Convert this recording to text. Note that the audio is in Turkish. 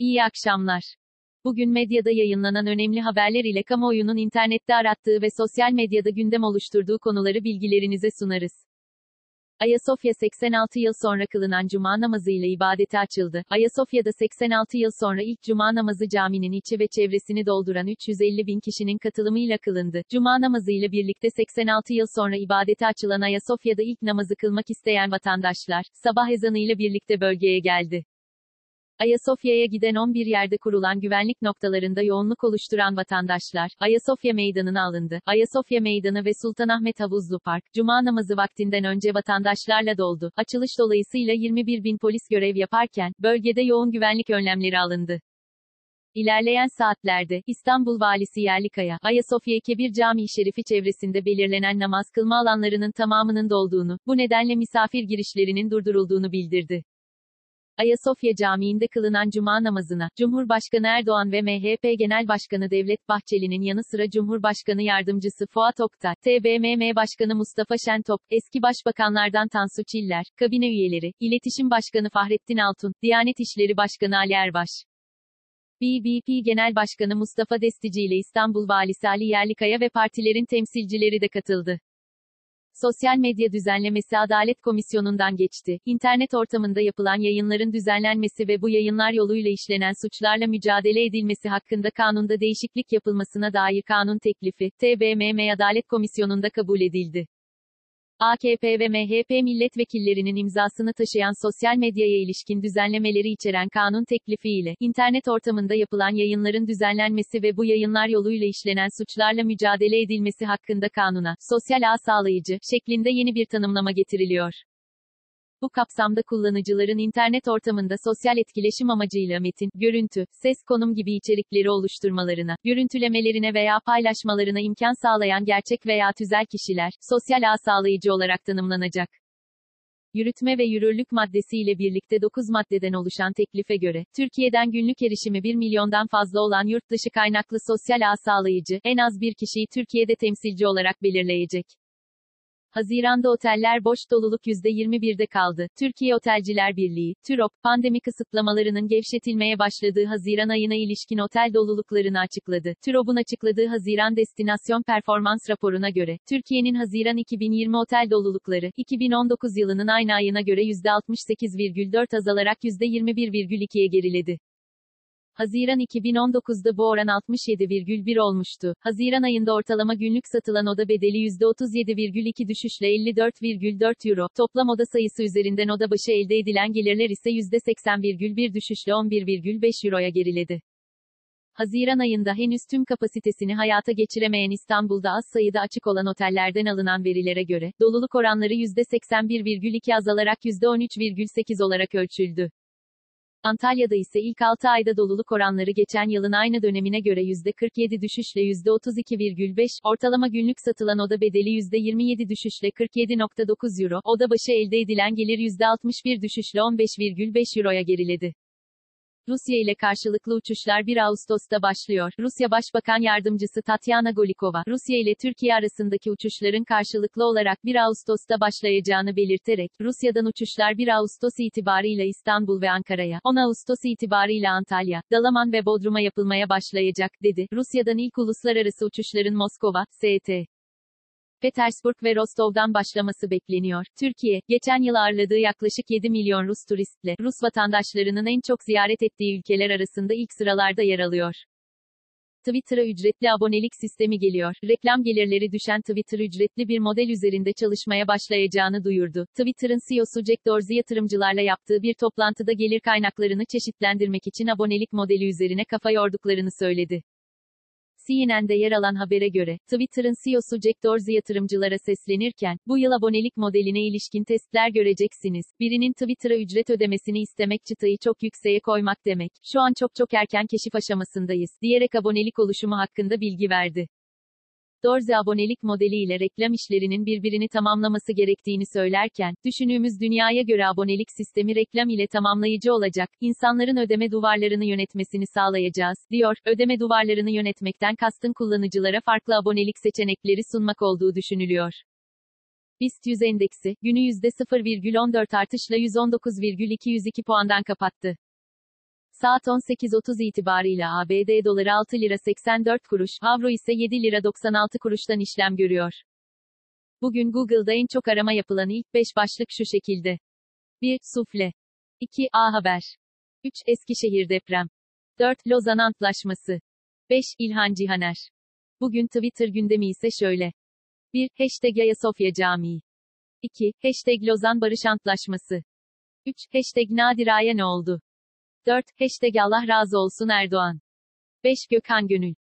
İyi akşamlar. Bugün medyada yayınlanan önemli haberler ile kamuoyunun internette arattığı ve sosyal medyada gündem oluşturduğu konuları bilgilerinize sunarız. Ayasofya 86 yıl sonra kılınan cuma namazıyla ibadete açıldı. Ayasofya'da 86 yıl sonra ilk cuma namazı caminin içi ve çevresini dolduran 350 bin kişinin katılımıyla kılındı. Cuma namazıyla birlikte 86 yıl sonra ibadete açılan Ayasofya'da ilk namazı kılmak isteyen vatandaşlar, sabah ezanıyla birlikte bölgeye geldi. Ayasofya'ya giden 11 yerde kurulan güvenlik noktalarında yoğunluk oluşturan vatandaşlar, Ayasofya Meydanı'na alındı. Ayasofya Meydanı ve Sultanahmet Havuzlu Park, cuma namazı vaktinden önce vatandaşlarla doldu. Açılış dolayısıyla 21 bin polis görev yaparken, bölgede yoğun güvenlik önlemleri alındı. İlerleyen saatlerde, İstanbul Valisi Yerlikaya, Ayasofya Kebir Camii Şerifi çevresinde belirlenen namaz kılma alanlarının tamamının dolduğunu, bu nedenle misafir girişlerinin durdurulduğunu bildirdi. Ayasofya Camii'nde kılınan cuma namazına, Cumhurbaşkanı Erdoğan ve MHP Genel Başkanı Devlet Bahçeli'nin yanı sıra Cumhurbaşkanı Yardımcısı Fuat Oktay, TBMM Başkanı Mustafa Şentop, eski başbakanlardan Tansu Çiller, kabine üyeleri, İletişim Başkanı Fahrettin Altun, Diyanet İşleri Başkanı Ali Erbaş, BBP Genel Başkanı Mustafa Destici ile İstanbul Valisi Ali Yerlikaya ve partilerin temsilcileri de katıldı. Sosyal medya düzenlemesi Adalet Komisyonu'ndan geçti. İnternet ortamında yapılan yayınların düzenlenmesi ve bu yayınlar yoluyla işlenen suçlarla mücadele edilmesi hakkında kanunda değişiklik yapılmasına dair kanun teklifi, TBMM Adalet Komisyonu'nda kabul edildi. AKP ve MHP milletvekillerinin imzasını taşıyan sosyal medyaya ilişkin düzenlemeleri içeren kanun teklifi ile, internet ortamında yapılan yayınların düzenlenmesi ve bu yayınlar yoluyla işlenen suçlarla mücadele edilmesi hakkında kanuna, sosyal ağ sağlayıcı, şeklinde yeni bir tanımlama getiriliyor. Bu kapsamda kullanıcıların internet ortamında sosyal etkileşim amacıyla metin, görüntü, ses, konum gibi içerikleri oluşturmalarına, görüntülemelerine veya paylaşmalarına imkan sağlayan gerçek veya tüzel kişiler, sosyal ağ sağlayıcı olarak tanımlanacak. Yürütme ve yürürlük maddesiyle birlikte 9 maddeden oluşan teklife göre, Türkiye'den günlük erişimi 1 milyondan fazla olan yurt dışı kaynaklı sosyal ağ sağlayıcı, en az bir kişiyi Türkiye'de temsilci olarak belirleyecek. Haziran'da oteller boş doluluk %21'de kaldı. Türkiye Otelciler Birliği, TÜROB, pandemi kısıtlamalarının gevşetilmeye başladığı Haziran ayına ilişkin otel doluluklarını açıkladı. TÜROB'un açıkladığı Haziran Destinasyon Performans raporuna göre, Türkiye'nin Haziran 2020 otel dolulukları, 2019 yılının aynı ayına göre %68,4 azalarak %21,2'ye geriledi. Haziran 2019'da bu oran 67,1 olmuştu. Haziran ayında ortalama günlük satılan oda bedeli %37,2 düşüşle €54,4, toplam oda sayısı üzerinden oda başı elde edilen gelirler ise %80,1 düşüşle €11,5'ya geriledi. Haziran ayında henüz tüm kapasitesini hayata geçiremeyen İstanbul'da az sayıda açık olan otellerden alınan verilere göre, doluluk oranları %81,2 azalarak %13,8 olarak ölçüldü. Antalya'da ise ilk 6 ayda doluluk oranları geçen yılın aynı dönemine göre %47 düşüşle %32,5, ortalama günlük satılan oda bedeli %27 düşüşle €47,9, oda başı elde edilen gelir %61 düşüşle €15,5'ya geriledi. Rusya ile karşılıklı uçuşlar 1 Ağustos'ta başlıyor. Rusya Başbakan Yardımcısı Tatiana Golikova, Rusya ile Türkiye arasındaki uçuşların karşılıklı olarak 1 Ağustos'ta başlayacağını belirterek, Rusya'dan uçuşlar 1 Ağustos itibarıyla İstanbul ve Ankara'ya, 10 Ağustos itibarıyla Antalya, Dalaman ve Bodrum'a yapılmaya başlayacak, dedi. Rusya'dan ilk uluslararası uçuşların Moskova, St. Petersburg ve Rostov'dan başlaması bekleniyor. Türkiye, geçen yıl ağırladığı yaklaşık 7 milyon Rus turistle, Rus vatandaşlarının en çok ziyaret ettiği ülkeler arasında ilk sıralarda yer alıyor. Twitter'a ücretli abonelik sistemi geliyor. Reklam gelirleri düşen Twitter ücretli bir model üzerinde çalışmaya başlayacağını duyurdu. Twitter'ın CEO'su Jack Dorsey yatırımcılarla yaptığı bir toplantıda gelir kaynaklarını çeşitlendirmek için abonelik modeli üzerine kafa yorduklarını söyledi. CNN'de yer alan habere göre, Twitter'ın CEO'su Jack Dorsey yatırımcılara seslenirken, bu yıl abonelik modeline ilişkin testler göreceksiniz. Birinin Twitter'a ücret ödemesini istemek çıtayı çok yükseğe koymak demek. Şu an çok erken keşif aşamasındayız, diyerek abonelik oluşumu hakkında bilgi verdi. Dorsey abonelik modeliyle reklam işlerinin birbirini tamamlaması gerektiğini söylerken, düşündüğümüz dünyaya göre abonelik sistemi reklam ile tamamlayıcı olacak, insanların ödeme duvarlarını yönetmesini sağlayacağız, diyor. Ödeme duvarlarını yönetmekten kastın kullanıcılara farklı abonelik seçenekleri sunmak olduğu düşünülüyor. Bist 100 endeksi, günü %0,14 artışla 119,202 puandan kapattı. Saat 18.30 itibarıyla ABD doları 6 lira 84 kuruş, avro ise 7 lira 96 kuruştan işlem görüyor. Bugün Google'da en çok arama yapılan ilk 5 başlık şu şekilde. 1. Sufle. 2. A Haber. 3. Eskişehir deprem. 4. Lozan Antlaşması. 5. İlhan Cihaner. Bugün Twitter gündemi ise şöyle. 1. Hashtag Ayasofya Camii. 2. Hashtag Lozan Barış Antlaşması. 3. Hashtag Nadiraya ne oldu? 4. Hashtag Allah razı olsun Erdoğan. 5. Gökhan Gönül.